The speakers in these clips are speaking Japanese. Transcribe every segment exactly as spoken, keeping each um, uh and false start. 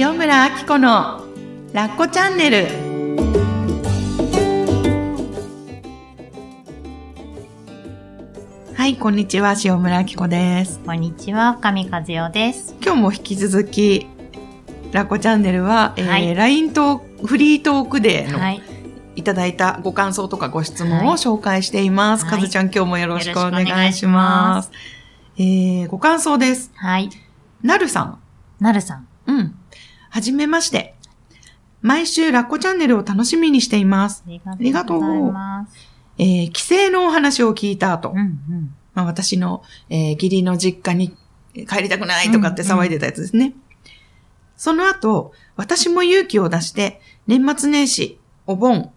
塩村あき子のラッコチャンネル。はい、こんにちは、塩村あき子です。こんにちは、深見和代です。今日も引き続きラッコチャンネルは、えーはい、ライン とフリートークデーの、はい、いただいたご感想とかご質問を紹介しています。はい、かずちゃん、今日もよろしくお願いします。えー、ご感想です。はい、なるさんなるさん。うん。はじめまして。毎週ラッコチャンネルを楽しみにしています。ありがとうございます。えー、帰省のお話を聞いた後、うんうんまあ、私の、えー、義理の実家に帰りたくないとかって騒いでたやつですね。うんうん、その後、私も勇気を出して、年末年始、お盆、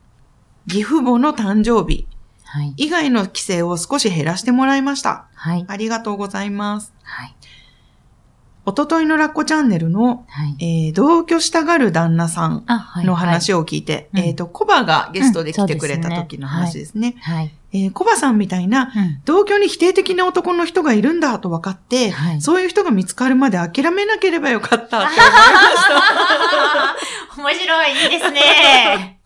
義父母の誕生日、はい、以外の帰省を少し減らしてもらいました。はい、ありがとうございます。はいおとといのラッコチャンネルの、はいえー、同居したがる旦那さんの話を聞いて、はいはい、えっと、コバがゲストで来てくれた時の話ですね。コバさんみたいな、うん、同居に否定的な男の人がいるんだと分かって、はい、そういう人が見つかるまで諦めなければよかったって思いました。面白い、いいですね。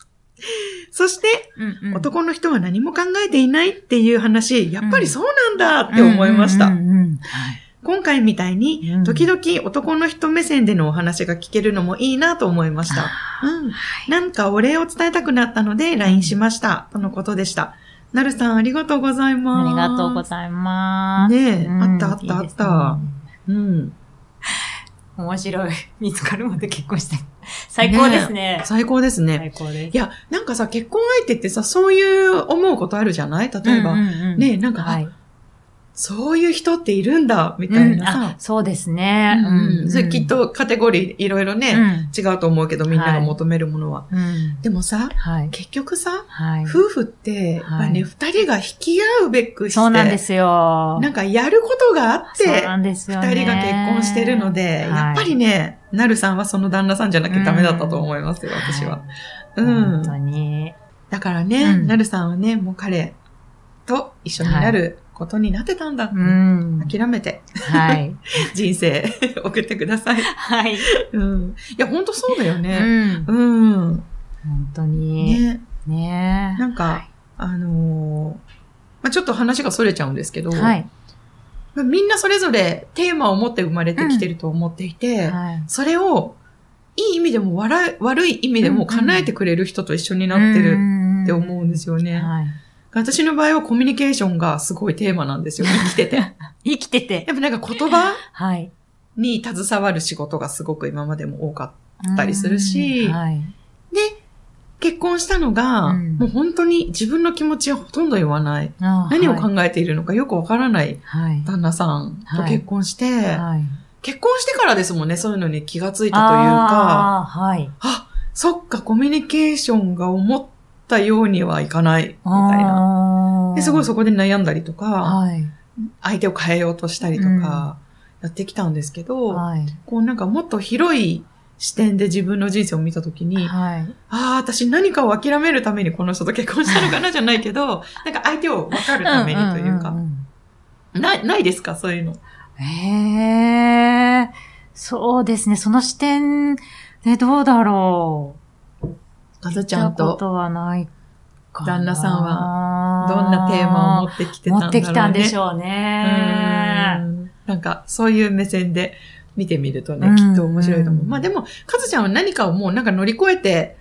そして、うんうん、男の人は何も考えていないっていう話、やっぱりそうなんだって思いました。今回みたいに、時々男の人目線でのお話が聞けるのもいいなと思いました。うんはい、なんかお礼を伝えたくなったので ライン しました、うん、とのことでした。なるさん、ありがとうございます。ありがとうございます。ねえ、うん、あったあったあった。いいね、うん。面白い。見つかるまで結婚した。最高です ね, ね。最高ですね。最高です。いや、なんかさ、結婚相手ってさ、そういう思うことあるじゃない？例えば、うんうんうん、ねえ、なんか、はいそういう人っているんだ、みたいなさ、うん。そうですね。うんうんうん、それきっとカテゴリーいろいろね、うん、違うと思うけど、みんなが求めるものは。はい、でもさ、はい、結局さ、はい、夫婦って、はいね、二人が引き合うべくして、そうなんですよ。なんかやることがあって、そうなんですよね、二人が結婚してるので、やっぱりね、はい、なるさんはその旦那さんじゃなきゃダメだったと思いますよ、うん、私は、うん。本当に。だからね、うん、なるさんはね、もう彼と一緒になる、はいことになってたんだって、うん、諦めて、はい、人生送ってください。はい、うん、いや本当そうだよね。うん、うん、本当にねねなんか、はい、あのー、まあ、ちょっと話がそれちゃうんですけど、はい、みんなそれぞれテーマを持って生まれてきてると思っていて、うんはい、それをいい意味でも悪い、悪い意味でも叶えてくれる人と一緒になってるって思うんですよね。うんうんはい私の場合はコミュニケーションがすごいテーマなんですよ。生きてて。生きてて。やっぱなんか言葉に携わる仕事がすごく今までも多かったりするし、はい、で、結婚したのが、うん、もう本当に自分の気持ちはほとんど言わない。何を考えているのかよくわからない旦那さんと結婚して、はいはいはい、結婚してからですもんね、そういうのに気がついたというか、あ、はい、あそっか、コミュニケーションが思って、たようにはいかないみたいなで。すごいそこで悩んだりとか、はい、相手を変えようとしたりとかやってきたんですけど、うんはい、こうなんかもっと広い視点で自分の人生を見たときに、はい、ああ私何かを諦めるためにこの人と結婚したのかなじゃないけど、なんか相手を分かるためにというか、うんうんうん、な, ないですかそういうの。へえ、そうですねその視点でどうだろう。かずちゃんと旦那さんはどんなテーマを持ってきてたんだろうね。持ってきたんでしょうね。うんなんかそういう目線で見てみるとね、うん、きっと面白いと思う。まあでもかずちゃんは何かをもうなんか乗り越えて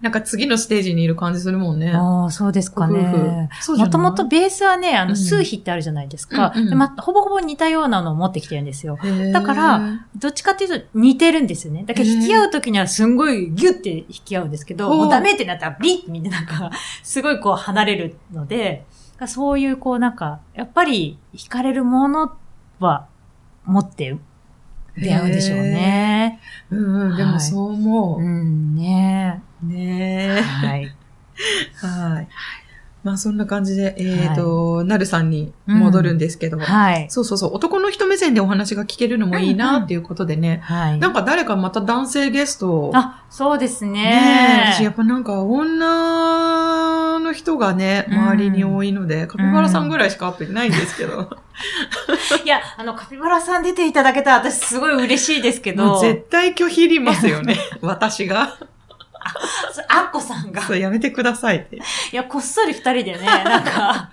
なんか次のステージにいる感じするもんね。ああ、そうですかね。もともとベースはね、あの、数比ってあるじゃないですか、うんうんでま。ほぼほぼ似たようなのを持ってきてるんですよ。だから、どっちかっていうと似てるんですよね。だから引き合うときにはすんごいギュって引き合うんですけど、もうダメってなったらビッってみんななんか、すごいこう離れるので、そういうこうなんか、やっぱり惹かれるものは持って、出会うでしょうね。うんうん、はい、でもそう思う。うんねえ。ねえ。はい。はい。まあそんな感じで、えっと、はい、なるさんに戻るんですけど、うん、はい。そうそうそう、男の人目線でお話が聞けるのもいいなっていうことでね、うんうんはい、なんか誰かまた男性ゲストを。あ、そうですね。ねえ、私やっぱなんか女の人がね、周りに多いので、うん、カピバラさんぐらいしかアプリないんですけど。うん、いや、あの、カピバラさん出ていただけたら私すごい嬉しいですけど。もう絶対拒否いりますよね、私が。あっこさんが。そう、やめてくださいって。いや、こっそり二人でね、なんか、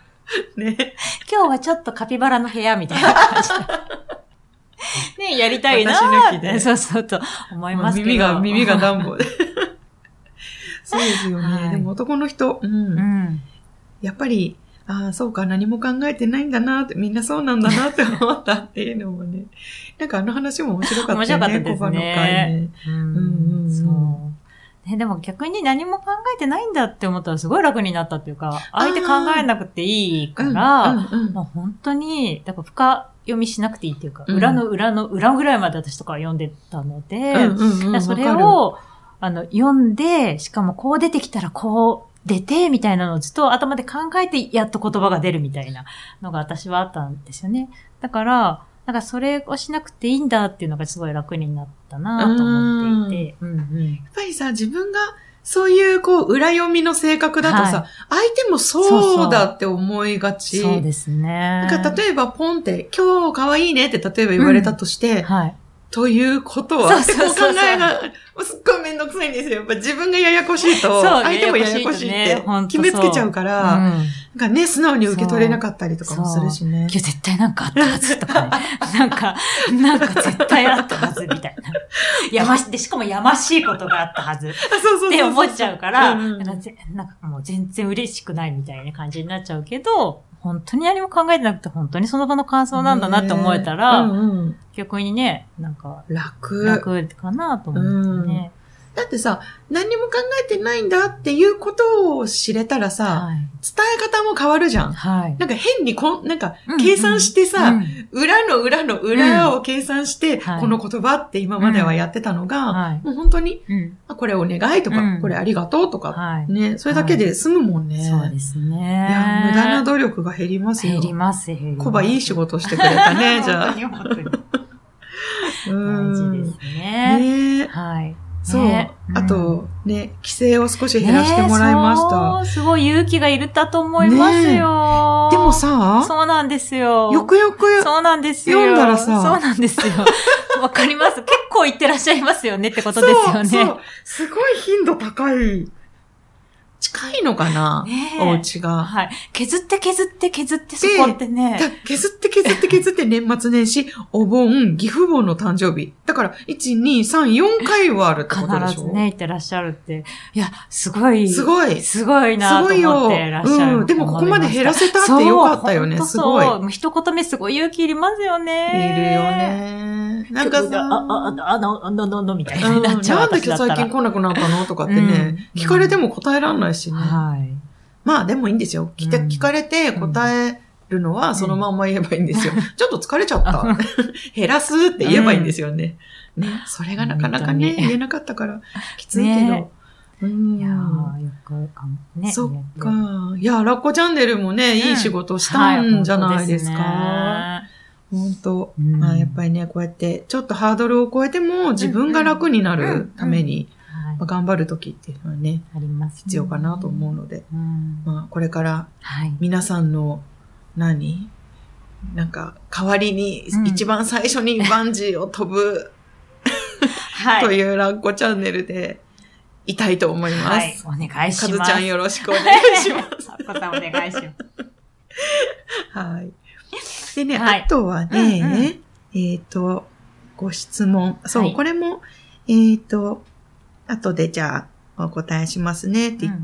ね、今日はちょっとカピバラの部屋みたいな感じで。ね、やりたいなーって。そうそうと思いますけど。耳が、耳が暖房で。そうですよね。はい、でも男の人、うんうん、やっぱり、ああ、そうか、何も考えてないんだなって、みんなそうなんだなって思ったっていうのもね。なんかあの話も面白かったね。面白かったですね。コバの回ね。うんうんうん、そう、ね。でも逆に何も考えてないんだって思ったらすごい楽になったっていうか、相手考えなくていいから、うんうんうん、もう本当に、だから深読みしなくていいっていうか、うん、裏の裏の裏ぐらいまで私とか読んでたので、うんうんうん、それを、あの、読んで、しかもこう出てきたらこう出て、みたいなのをずっと頭で考えて、やっと言葉が出るみたいなのが私はあったんですよね。だから、なんかそれをしなくていいんだっていうのがすごい楽になったなと思っていて。うんうん、やっぱりさ、自分がそういうこう、裏読みの性格だとさ、はい、相手もそうだって思いがち。そうそう、そうですね。なんか例えばポンって、今日可愛いねって例えば言われたとして、うん、はい。ということは、そうそうそうそう、考えが、すっごいめんどくさいんですよ。やっぱ自分がややこしいと、相手もややこしいって決めつけちゃうから、うん、なんかね、素直に受け取れなかったりとかもするしね。今日絶対なんかあったはずとかね。なんか、なんか絶対あったはずみたいな。やまし、で、しかもやましいことがあったはず。って思っちゃうから、なんかもう全然嬉しくないみたいな感じになっちゃうけど、本当に何も考えてなくて、本当にその場の感想なんだなって思えたら、ね、うんうん、逆にね、なんか、楽。楽かなと思ってね、うん。だってさ、何も考えてないんだっていうことを知れたらさ、はい、伝え方も変わるじゃん。はい、なんか変にこん、なんか、計算してさ、うんうん、裏の裏の裏を計算して、うん、この言葉って今まではやってたのが、はい、もう本当に、うん、あ、これお願いとか、うん、これありがとうとか、はい、ね、それだけで済むもんね。はい、そうですね。いや、無駄な努力が減りますよ。減ります、減ります。コバいい仕事してくれたね、じゃあ。本当に本当に。大事ですね。ね、はい。そう、ね、うん。あと、ね、規制を少し減らしてもらいました。ね、すごい勇気がいるだと思いますよ、ね。でもさ、そうなんですよ。よくよく、そうなんですよ。読んだらさ、そうなんですよ。わかります。結構言ってらっしゃいますよねってことですよね。そうそう。すごい頻度高い。近いのかな、ね、お家が。はい。削って削って削ってそこってね。削って削って削って年末年始、お盆、義父母の誕生日。だから、いち、に、さん、よんかいはあるってことでしょ。必ずね、いってらっしゃるって。いや、すごい。すごい。すごいなと思ってらっしゃる。うん。でもここまで減らせたってよかったよね。すごい。そう。一言目すごい勇気いりますよね。いるよね。なんかさ、あ、あ、あの、あの、の、の、みたいになっちゃう。なんで今日最近来なくなったのとかってね、うん、聞かれても答えらんない。ね、はい、まあでもいいんですよ。聞, て、うん、聞かれて答えるのはそのまんま言えばいいんですよ。うん、ちょっと疲れちゃった。減らすって言えばいいんですよね。うん、ね、それがなかなかね、言えなかったからきついけど。ね、うん、いやー、よくかもね。そっか。いやー、ラッコチャンネルもね、いい仕事したんじゃないですか。うん、はい、本当、うん、まあ、やっぱりね、こうやってちょっとハードルを超えても自分が楽になるために。うんうんうんうん、まあ、頑張るときっていうのはね、ありますね、必要かなと思うので、うん、まあ、これから皆さんの何、はい、なんか代わりに一番最初にバンジーを飛ぶ、うん、というラッコチャンネルでいたいと思います。はい、お願いします。カズちゃんよろしくお願いします。さっこさんお願いします。はい。でね、はい、あとはね、うんうん、えっ、ー、とご質問、そう、はい、これもえっ、ー、と後でじゃあお答えしますねって言っ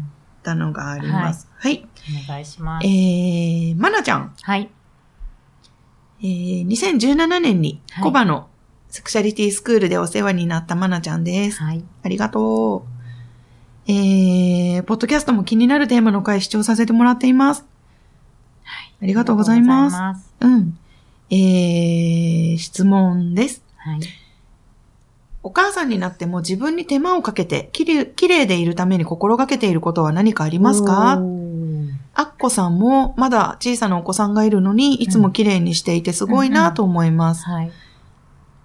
たのがあります。うん、はい、はい。お願いします。えー、まなちゃん。はい。えー、にせんじゅうななねんにコバのセクシャリティスクールでお世話になったまなちゃんです。はい。ありがとう。えー、ポッドキャストも気になるテーマの回視聴させてもらっています。はい。ありがとうございます。ありがとうございます。うん。えー、質問です。はい。お母さんになっても自分に手間をかけてきれい、きれいでいるために心がけていることは何かありますか？あっこさんもまだ小さなお子さんがいるのにいつもきれいにしていてすごいなと思います。うんうんうん、はい、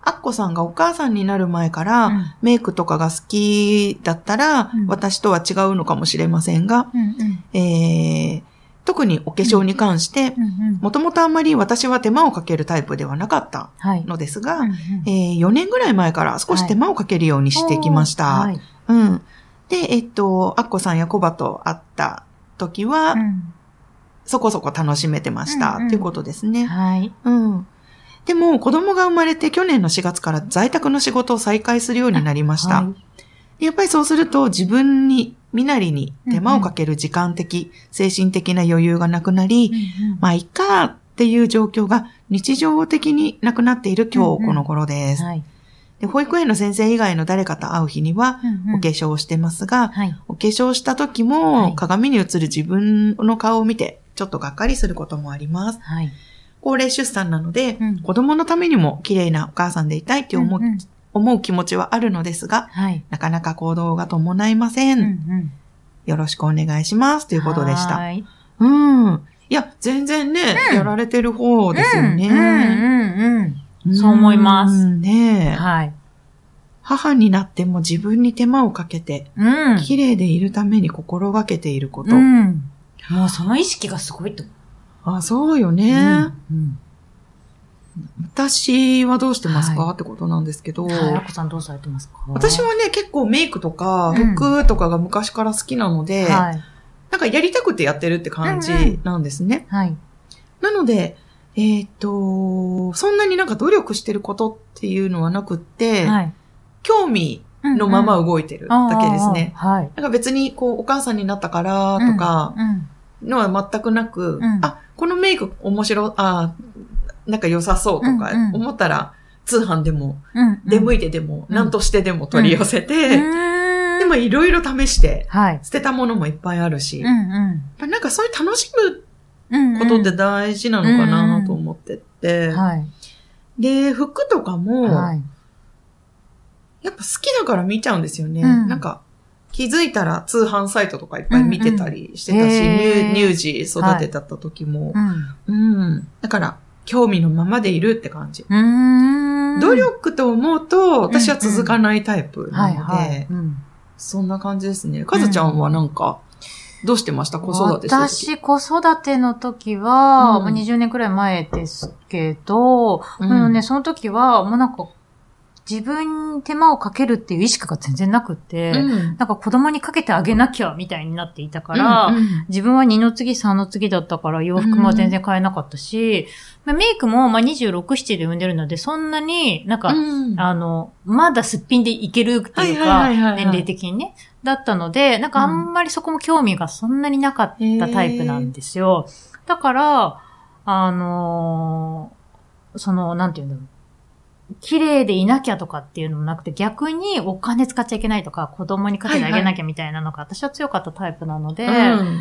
アッコさんがお母さんになる前から、うん、メイクとかが好きだったら、うん、私とは違うのかもしれませんが、うんうん、えー、特にお化粧に関して、もともとあんまり私は手間をかけるタイプではなかったのですが、はい、えー、よねんぐらい前から少し手間をかけるようにしてきました。はい、うん。で、えっと、アッコさんやコバと会った時は、うん、そこそこ楽しめてました、うんうん、っていうことですね。はい。うん。でも、子供が生まれて去年のしがつから在宅の仕事を再開するようになりました。はい、やっぱりそうすると自分に、身なりに手間をかける時間的、うんうん、精神的な余裕がなくなり、うんうん、まあいっかっていう状況が日常的になくなっている今日この頃です。うんうん、はい、で保育園の先生以外の誰かと会う日にはお化粧をしてますが、うんうん、はい、お化粧した時も鏡に映る自分の顔を見てちょっとがっかりすることもあります。はい、高齢出産なので、うん、子供のためにも綺麗なお母さんでいたいって思う、うんうん、思う気持ちはあるのですが、はい、なかなか行動が伴いません。うんうん、よろしくお願いしますということでした。はい、うん。いや、全然ね、うん、やられてる方ですよね。うんうんうんうん、そう思います。ね、はい。母になっても自分に手間をかけて、うん、綺麗でいるために心がけていること。うん、もうその意識がすごいと。あ、そうよね、うんうん。私はどうしてますか、はい、ってことなんですけど。はい、あこさんどうされてますか？私はね、結構メイクとか服とかが昔から好きなので、うん、はい、なんかやりたくてやってるって感じなんですね。うんうん、はい、なので、えっと、そんなになんか努力してることっていうのはなくって、はい、興味のまま動いてるだけですね。うんうん、はい、なんか別にこう、お母さんになったからとか、のは全くなく、うんうん、あ、このメイク面白、あ、なんか良さそうとか思ったら、通販でも、うんうん、出向いてでも、うん、何としてでも取り寄せて、うん、でもいろいろ試して、はい、捨てたものもいっぱいあるし、うんうん、なんかそういう楽しむことって大事なのかなと思ってって、うんうんうん、で、服とかも、はい、やっぱ好きだから見ちゃうんですよね。うん、なんか気づいたら通販サイトとかいっぱい見てたりしてたし、うんうん、乳児育てた時も、はい、うんうん、だから興味のままでいるって感じ。うーん、努力と思うと私は続かないタイプなので、そんな感じですね。かずちゃんはなんかどうしてました？子育てしてる時。私子育ての時は、うん、にじゅうねんくらい前ですけど、うん、もうね、その時はもうなんか自分に手間をかけるっていう意識が全然なくて、うん、なんか子供にかけてあげなきゃみたいになっていたから、うんうん、自分は二の次三の次だったから洋服も全然買えなかったし、うん、メイクもまあにじゅうろく、ななで産んでるのでそんなになんか、うん、あの、まだすっぴんでいけるっていうか、年齢的にね、だったので、なんかあんまりそこも興味がそんなになかったタイプなんですよ。うん、だから、あのー、その、なんていうんだろう。綺麗でいなきゃとかっていうのもなくて、逆にお金使っちゃいけないとか、子供にかけてあげなきゃみたいなのが、はいはい、私は強かったタイプなので、うん、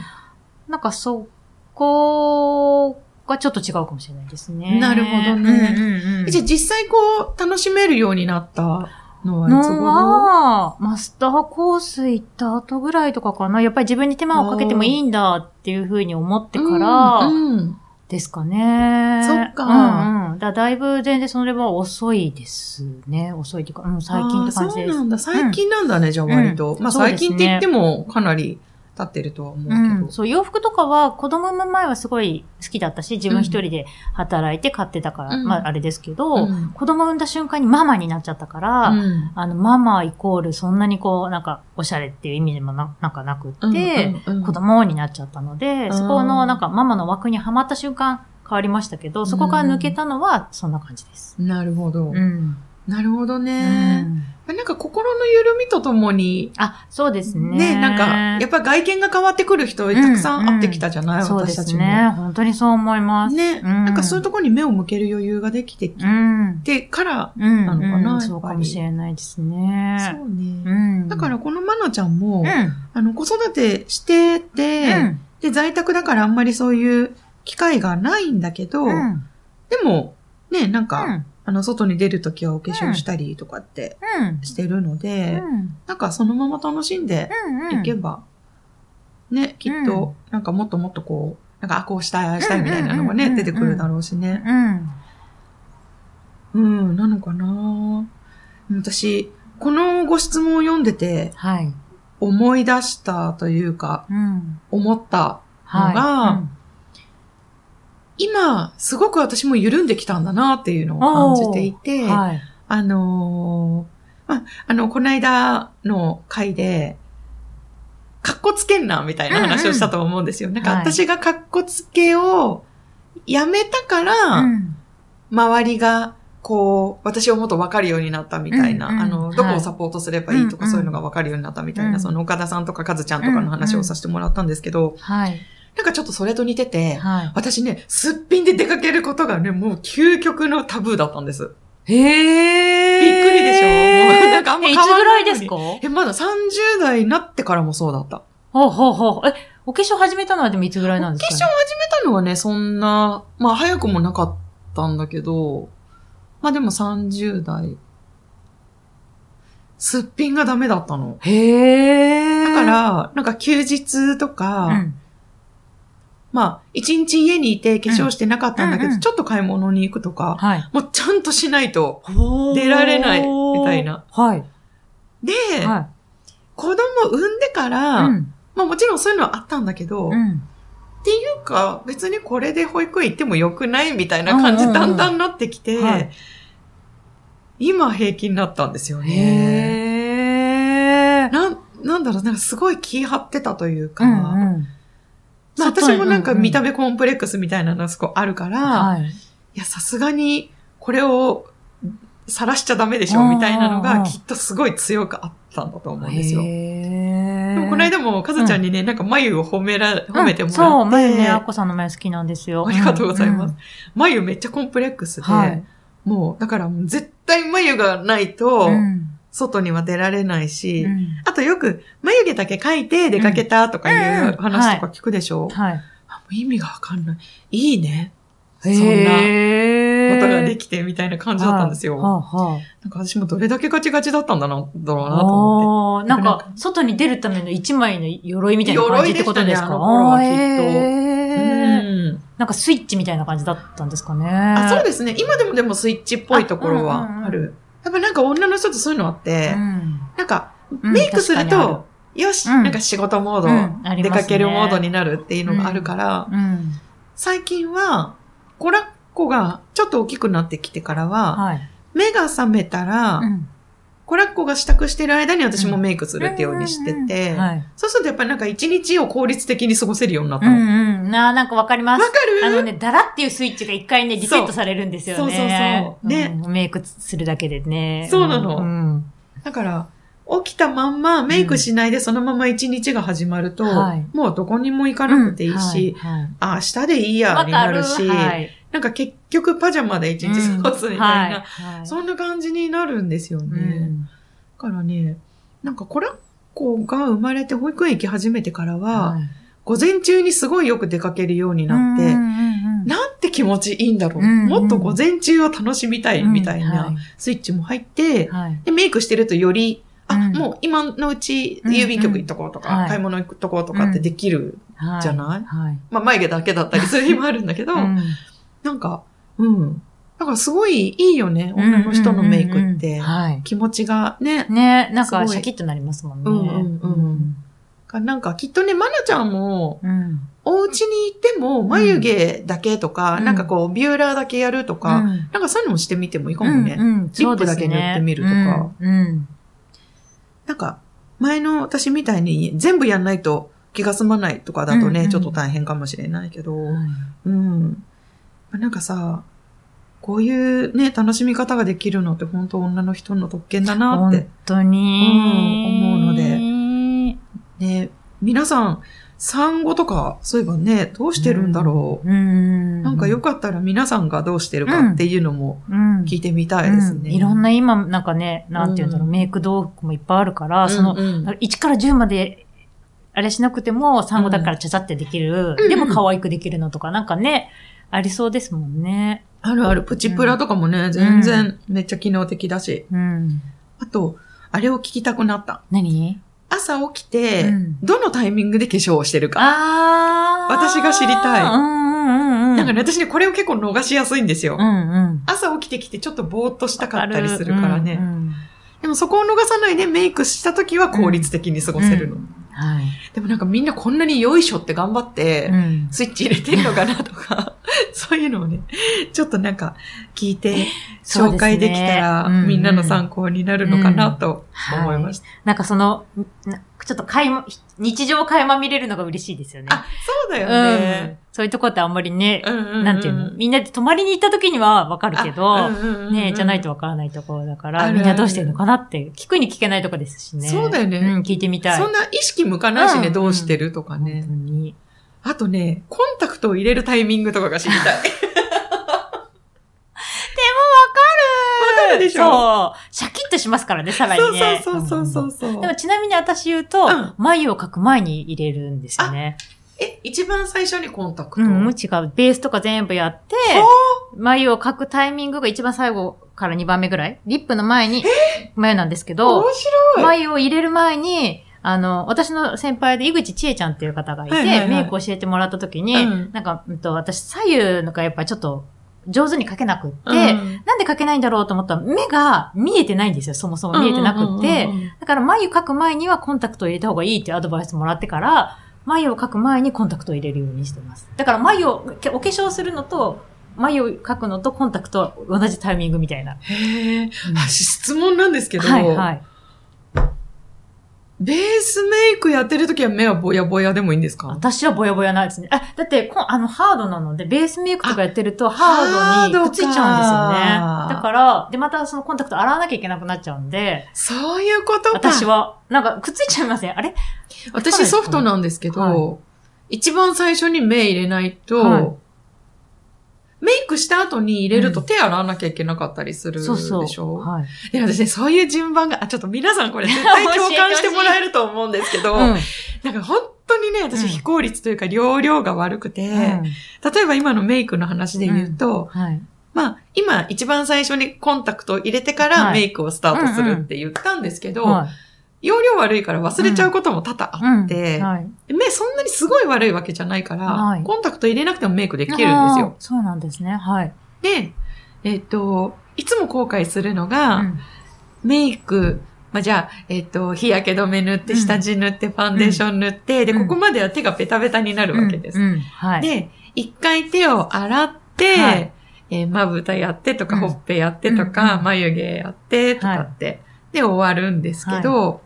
なんかそこがちょっと違うかもしれないですね。なるほどね。うんうんうん、じゃあ実際こう、楽しめるようになったのはいつ頃？のは、マスターコース行った後ぐらいとかかな。やっぱり自分に手間をかけてもいいんだっていうふうに思ってから、うんうん、ですかね。そっか。うんうん、だ, だいぶ全然それは遅いですね。遅いっていうか、うん、最近って感じです。そうなんだ。最近なんだね、うん、じゃあ割と。うん、まあ、最近って言ってもかなり経ってるとは思うけど、うん。そう、洋服とかは子供の前はすごい好きだったし、自分一人で働いて買ってたから、うん、まああれですけど、うん、子供産んだ瞬間にママになっちゃったから、うん、あの、ママイコールそんなにこう、なんかおしゃれっていう意味でも な, なんかなくって、うんうんうん、子供になっちゃったので、うん、そこのなんかママの枠にはまった瞬間、変わりましたけど、そこから抜けたのはそんな感じです。うん、なるほど、うん。なるほどね、うん。なんか心の緩みとともに、あ、そうですね。ね、なんかやっぱ外見が変わってくる人たくさん会ってきたじゃない、うんうん、私たちも。そうですね。本当にそう思います。ね、うん、なんかそういうところに目を向ける余裕ができてきてからなのかな、うんうんうん、そうかもしれないですね。そうね。うん、だからこのまなちゃんも、うん、あの子育てしてて、うん、で在宅だからあんまりそういう機会がないんだけど、うん、でも、ね、なんか、うん、あの、外に出るときはお化粧したりとかってしてるので、うん、なんかそのまま楽しんでいけば、うんうん、ね、きっと、なんかもっともっとこう、なんか、あ、こうしたい、ああしたいみたいなのがね、出てくるだろうしね。うん。うん、ろうなのかな。私このご質問を読んでて、はい、思い出したというか、うん、思ったのが、はい、うん、今すごく私も緩んできたんだなっていうのを感じていて、はい、あのー、ま、あのこの間の回でカッコつけんなみたいな話をしたと思うんですよ。うんうん、なんか私がカッコつけをやめたから、うん、周りがこう私をもっと分かるようになったみたいな、うんうん、あのどこをサポートすればいいとか、はい、そういうのが分かるようになったみたいな、うんうん、その岡田さんとか和ちゃんとかの話をさせてもらったんですけど、うんうん、はい、なんかちょっとそれと似てて、はい、私ね、すっぴんで出かけることがね、もう究極のタブーだったんです。へー。びっくりでしょ？もうなんかあんま変わらないのに。え、いつぐらいですか？え、まださんじゅうだいになってからもそうだった。ほうほうほう。え、お化粧始めたのはでもいつぐらいなんですかね？お化粧始めたのはね、そんな、まあ早くもなかったんだけど、まあでもさんじゅう代。すっぴんがダメだったの。へー。だから、なんか休日とか、うん、まあ、一日家にいて化粧してなかったんだけど、うんうんうん、ちょっと買い物に行くとか、はい、もうちゃんとしないと出られないみたいな。はい、で、はい、子供産んでから、うん、まあもちろんそういうのはあったんだけど、うん、っていうか別にこれで保育園行ってもよくないみたいな感じ、うんうんうん、だんだんなってきて、はい、今平気になったんですよね。へー。なん、なんだろう、なんかすごい気張ってたというか、うんうん、まあ、私もなんか見た目コンプレックスみたいなのがすごいあるから、はい、いや、さすがにこれを晒しちゃダメでしょみたいなのがきっとすごい強くあったんだと思うんですよ。へ、でもこの間もかずちゃんにね、うん、なんか眉を褒めら、褒めてもらって、うん、そう、眉ね、あこさんの眉好きなんですよ。ありがとうございます。うん、眉めっちゃコンプレックスで、はい、もうだからもう絶対眉がないと、うん、外には出られないし、うん、あとよく眉毛だけ描いて出かけたとかいう話とか聞くでしょ、うん、はい、はい、あ、もう意味がわかんない。いいね。そんなことができてみたいな感じだったんですよ。はあはあ、なんか私もどれだけガチガチだったんだろうなと思って。なんか外に出るための一枚の鎧みたいな感じってことですか？鎧でしたね、あの頃はきっと。うん、なんかスイッチみたいな感じだったんですかね。あ、そうですね。今でもでもスイッチっぽいところはある。あ、うんうんうん、やっぱなんか女の人とそういうのあって、うん、なんかメイクすると、うん、よし、うん、なんか仕事モード、うんうん、出かけるモードになるっていうのがあるから、うんうん、最近は子ラッコがちょっと大きくなってきてからは、はい、目が覚めたら、うん、子ラッコが支度してる間に私もメイクするってようにしてて、そうするとやっぱりなんか一日を効率的に過ごせるようになったの。うんうん、なあ、なんかわかります。わかる？あのね、だらっていうスイッチが一回ね、リセットされるんですよね。そうそうそう。ね、うん。メイクするだけでね。そうなの。うん、だから、起きたまんまメイクしないでそのまま一日が始まると、うん、はい、もうどこにも行かなくていいし、うん、はいはい、あ、明日でいいやになるし、はい、なんか結局パジャマで一日過ごすみたいな、うん、はいはい、そんな感じになるんですよね。うん、だからね、なんか子ラッコが生まれて保育園行き始めてからは、はい、午前中にすごいよく出かけるようになって、うんうんうん、なんて気持ちいいんだろう、うんうん、もっと午前中を楽しみたいみたいなスイッチも入って、うん、はい、でメイクしてるとより、あ、うん、もう今のうち郵便局行っとこうとか、うんうん、買い物行っとこうとかってできるじゃない、うん、はいはい、まあ眉毛だけだったりする日もあるんだけど、うん、なんか、うん。なんかすごいいいよね、女の人のメイクって。うんうんうん、はい、気持ちがね。ね、なんかシャキッとなりますもんね。うんうんうん、なんかきっとね、まなちゃんも、うん、お家にいても眉毛だけとか、うん、なんかこうビューラーだけやるとか、うん、なんかそういうのもしてみてもいいかもね。うんうん、リップだけ塗ってみるとか、うんうん。なんか前の私みたいに全部やんないと気が済まないとかだとね、うんうん、ちょっと大変かもしれないけど、うん、うん。なんかさ、こういうね、楽しみ方ができるのって本当女の人の特権だなって。本当に、うん、思うので。ね、皆さん産後とかそういえばね、どうしてるんだろう、うんうん、なんかよかったら皆さんがどうしてるかっていうのも聞いてみたいですね、うんうん、いろんな今なんかね、なんていうんだろう、うん、メイク道具もいっぱいあるから、うんうん、そのいちからじゅうまであれしなくても産後だからちゃちゃってできる、うん、でも可愛くできるのとかなんかね、ありそうですもんね。あるある、プチプラとかもね、うん、全然めっちゃ機能的だし、うん、あとあれを聞きたくなった。何？朝起きて、うん、どのタイミングで化粧をしてるか。あー。私が知りたい。うんうんうん。だから私ね、これを結構逃しやすいんですよ。うんうん。朝起きてきてちょっとぼーっとしたかったりするからね。うんうん、でもそこを逃さないでメイクした時は効率的に過ごせるの。うんうん、はい。でもなんかみんなこんなによいしょって頑張って、うん、スイッチ入れてるのかなとか、そういうのをね、ちょっとなんか聞いて紹介できたら、ね、うんうん、みんなの参考になるのかなと思いました。うん、はい、なんかその、ちょっと垣間、日常を垣間見れるのが嬉しいですよね。あ、そうだよね。うん、そういうとこってあんまりね、うんうんうん、なんていうの、みんなで泊まりに行った時にはわかるけど、うんうんうん、ね、じゃないとわからないところだから、うんうん、みんなどうしてるのかなって、聞くに聞けないとこですしね。そうだよね。うん、聞いてみたい。そんな意識向かないしね、うん、どうしてるとかね。本当に。あとね、コンタクトを入れるタイミングとかが知りたい。でしょ、そう。シャキッとしますからね、さらにね。そうそうそうそう、うん。でもちなみに私言うと、うん、眉を描く前に入れるんですよね。え、一番最初にコンタクト？うん、違う。ベースとか全部やって、眉を描くタイミングが一番最後からにばんめぐらい？リップの前に、眉なんですけど、面白い。眉を入れる前に、あの、私の先輩で井口千恵ちゃんっていう方がいて、はいはいはい、メイク教えてもらった時に、うん、なんか、うんと、私左右のがやっぱちょっと、上手に描けなくって、うん、なんで描けないんだろうと思ったら目が見えてないんですよ。そもそも見えてなくって、うんうんうんうん、だから眉描く前にはコンタクトを入れた方がいいってアドバイスもらってから眉を描く前にコンタクトを入れるようにしてます。だから眉をお化粧するのと眉を描くのとコンタクトは同じタイミングみたいな。へー、うん、質問なんですけど、はいはい、ベースメイクやってるときは目はぼやぼやでもいいんですか？私はぼやぼやないですね。あ、だって、あの、ハードなので、ベースメイクとかやってると、ハードにくっついちゃうんですよね。だから、で、またそのコンタクト洗わなきゃいけなくなっちゃうんで。そういうことか。私は、なんか、くっついちゃいません？あれ？私ソフトなんですけど、はい、一番最初に目入れないと、はい、メイクした後に入れると手洗わなきゃいけなかったりするでしょ、うん、そうそう、はい。いや、私ね、そういう順番が、あ、ちょっと皆さんこれ絶対共感してもらえると思うんですけど、うん、なんか本当にね、私非効率というか容量が悪くて、うん、例えば今のメイクの話で言うと、うんうん、はい、まあ、今一番最初にコンタクトを入れてからメイクをスタートするって言ったんですけど、はい、うんうん、はい、容量悪いから忘れちゃうことも多々あって、うんうん、はい、目そんなにすごい悪いわけじゃないから、はい、コンタクト入れなくてもメイクできるんですよ。そうなんですね。はい。で、えっと、いつも後悔するのが、うん、メイク、まあ、じゃあ、えっと、日焼け止め塗って、下地塗って、ファンデーション塗って、うん、で、ここまでは手がベタベタになるわけです。うんうんうん、はい、で、一回手を洗って、はい、えー、まぶたやってとか、うん、ほっぺやってとか、うん、眉毛やってとかって、はい、で、終わるんですけど、はい、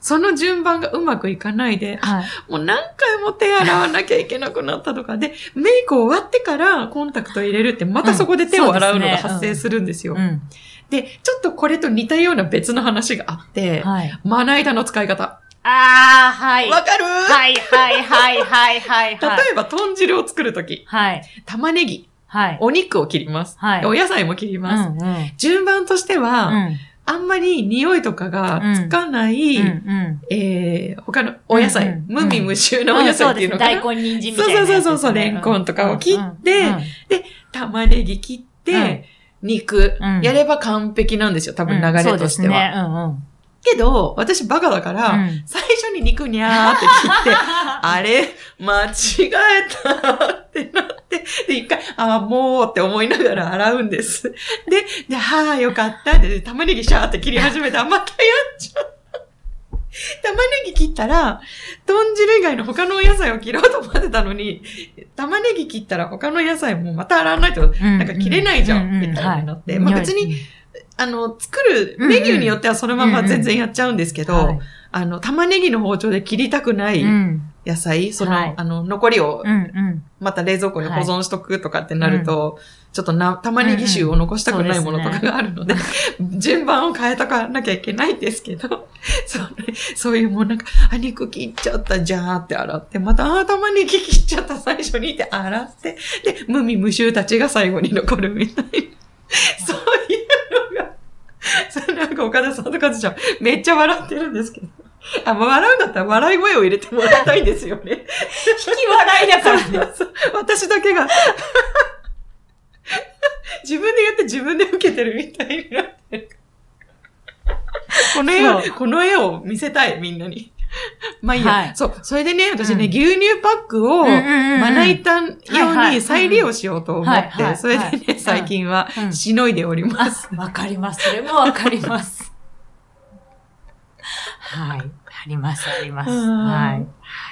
その順番がうまくいかないで、はい、もう何回も手洗わなきゃいけなくなったとかで、メイク終わってからコンタクト入れるって、またそこで手を洗うのが発生するんですよ。うん、そうですね、うん、で、ちょっとこれと似たような別の話があって、はい、まな板の使い方。あー、はい。わかる？はいはいはいはいはい、はい。例えば、豚汁を作るとき、はい、玉ねぎ、はい、お肉を切ります、はい、お野菜も切ります。うんうん、順番としては、うん、あんまり匂いとかがつかない、うんうん、えー、他のお野菜、うんうん、無味無臭のお野菜っていうのかな、うん、そうです。大根、人参みたいな、ね。そうそうそう、レンコンとかを切って、うんうんうん、で、玉ねぎ切って、うん、肉、うん、やれば完璧なんですよ、多分流れとしては。うん、そうですね、うんうん、けど、私バカだから、うん、最初に肉にゃーって切って、あれ、間違えたってなって、で、一回、あ、もうって思いながら洗うんです。で、で、はぁ、よかった。で、玉ねぎシャーって切り始めた。またやっちゃう。玉ねぎ切ったら、豚汁以外の他のお野菜を切ろうと思ってたのに、玉ねぎ切ったら他の野菜もまた洗わないと、なんか切れないじゃん、みたいになって。まあ別に、あの、作るメニューによってはそのまま全然やっちゃうんですけど、うんうん、はい、あの、玉ねぎの包丁で切りたくない野菜、うん、その、はい、あの、残りを、また冷蔵庫に保存しとくとかってなると、はい、ちょっとな、玉ねぎ臭を残したくないものとかがあるので、うんうん、でね、順番を変えとかなきゃいけないんですけど、そ, そういうもうなんか、あ、肉切っちゃったじゃーって洗って、また、あ、玉ねぎ切っちゃった最初にって洗って、で、無味無臭たちが最後に残るみたいな。そういう、なんか岡田さんとカズちゃんめっちゃ笑ってるんですけど、あ、まあ、笑うんだったら笑い声を入れてもらいたいんですよね。引き笑いだからね。私だけが自分でやって自分で受けてるみたいになってる。この絵を、この絵を見せたい、みんなに。まあいいや、はい。そう。それでね、私ね、うん、牛乳パックを、まな板用に再利用しようと思って、それでね、最近は、しのいでおります。わ、うん、かります。それもわかります。はい。あります、あります。はい。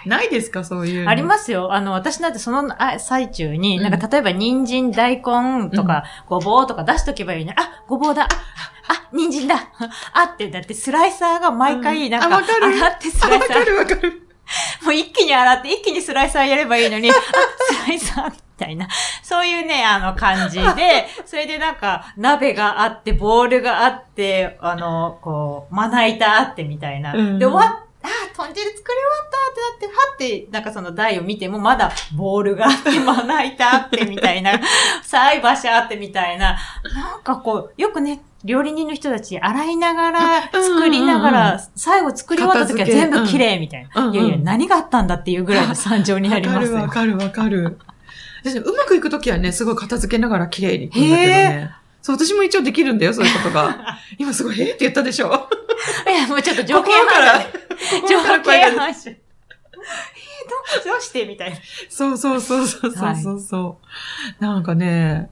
ないですか、そういうの。ありますよ。あの、私なんてその最中に、うん、なんか例えば、人参、大根とか、うん、ごぼうとか出しとけばいいのに、あ、ごぼうだ。あ、人参だ。あって、だってスライサーが毎回、なんか、うん、洗ってスライサー。わかるわかる。もう一気に洗って、一気にスライサーやればいいのに、あ、スライサーみたいな。そういうね、あの感じで、それでなんか、鍋があって、ボウルがあって、あの、こう、まな板あってみたいな。うん、で、終わっああ、豚汁作り終わったってなって、はって、なんかその台を見てもまだボールがあって、まな板あってみたいな、菜箸あってみたいな、なんかこう、よくね、料理人の人たち洗いながら、作りながら、うんうん、最後作り終わった時は全部綺麗みたいな、うんうん。いやいや、何があったんだっていうぐらいの惨状になりますよ。わかるわかるわかる。私、うまくいくときはね、すごい片付けながら綺麗にいくんだけどね。そう、私も一応できるんだよ、そういうことが。今すごい、えーって言ったでしょ。いや、もうちょっと条件反射。条件反射。えー、ど、どうしてみたいな。そうそうそうそうそうそう。なんかね、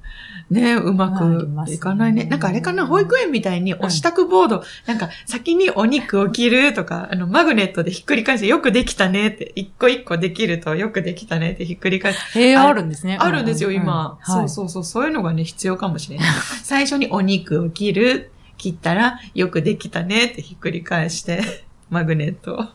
ね、うまくいかないね。なんかあれかな、保育園みたいにお支度ボード、なんか先にお肉を切るとか、あの、マグネットでひっくり返してよくできたねって、一個一個できるとよくできたねってひっくり返す。へえ、あるんですね。あるんですよ、今。そうそうそう、そういうのがね、必要かもしれない。最初にお肉を切る。切ったらよくできたねってひっくり返してマグネットを本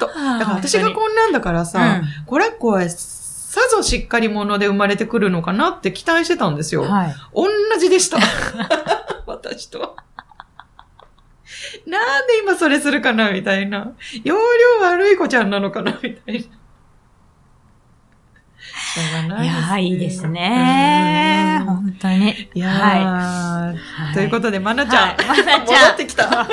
当だから私がこんなんだからさ、うん、これこれさぞしっかり者で生まれてくるのかなって期待してたんですよ、はい、同じでした私となんで今それするかなみたいな容量悪い子ちゃんなのかなみたいなしょうがないですね。いや、いいですね。本当に。いや、はい、ということで、まなちゃん、はい、まなちゃん戻ってきた。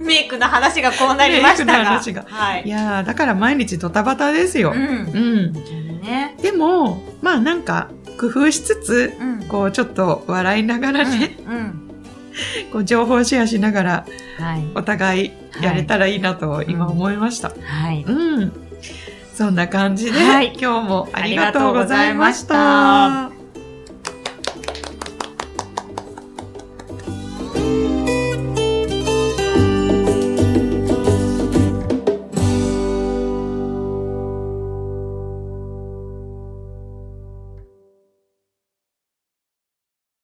メイクの話がこうなりましたが。メイクの話が。はい。いや、だから毎日ドタバタですよ。うん。うん。ね、でも、まあなんか、工夫しつつ、うん、こう、ちょっと笑いながらね、うんうん、こう、情報シェアしながら、はい、お互いやれたらいいなと今思いました。はい。うん。そんな感じで、はい、今日もありがとうございました。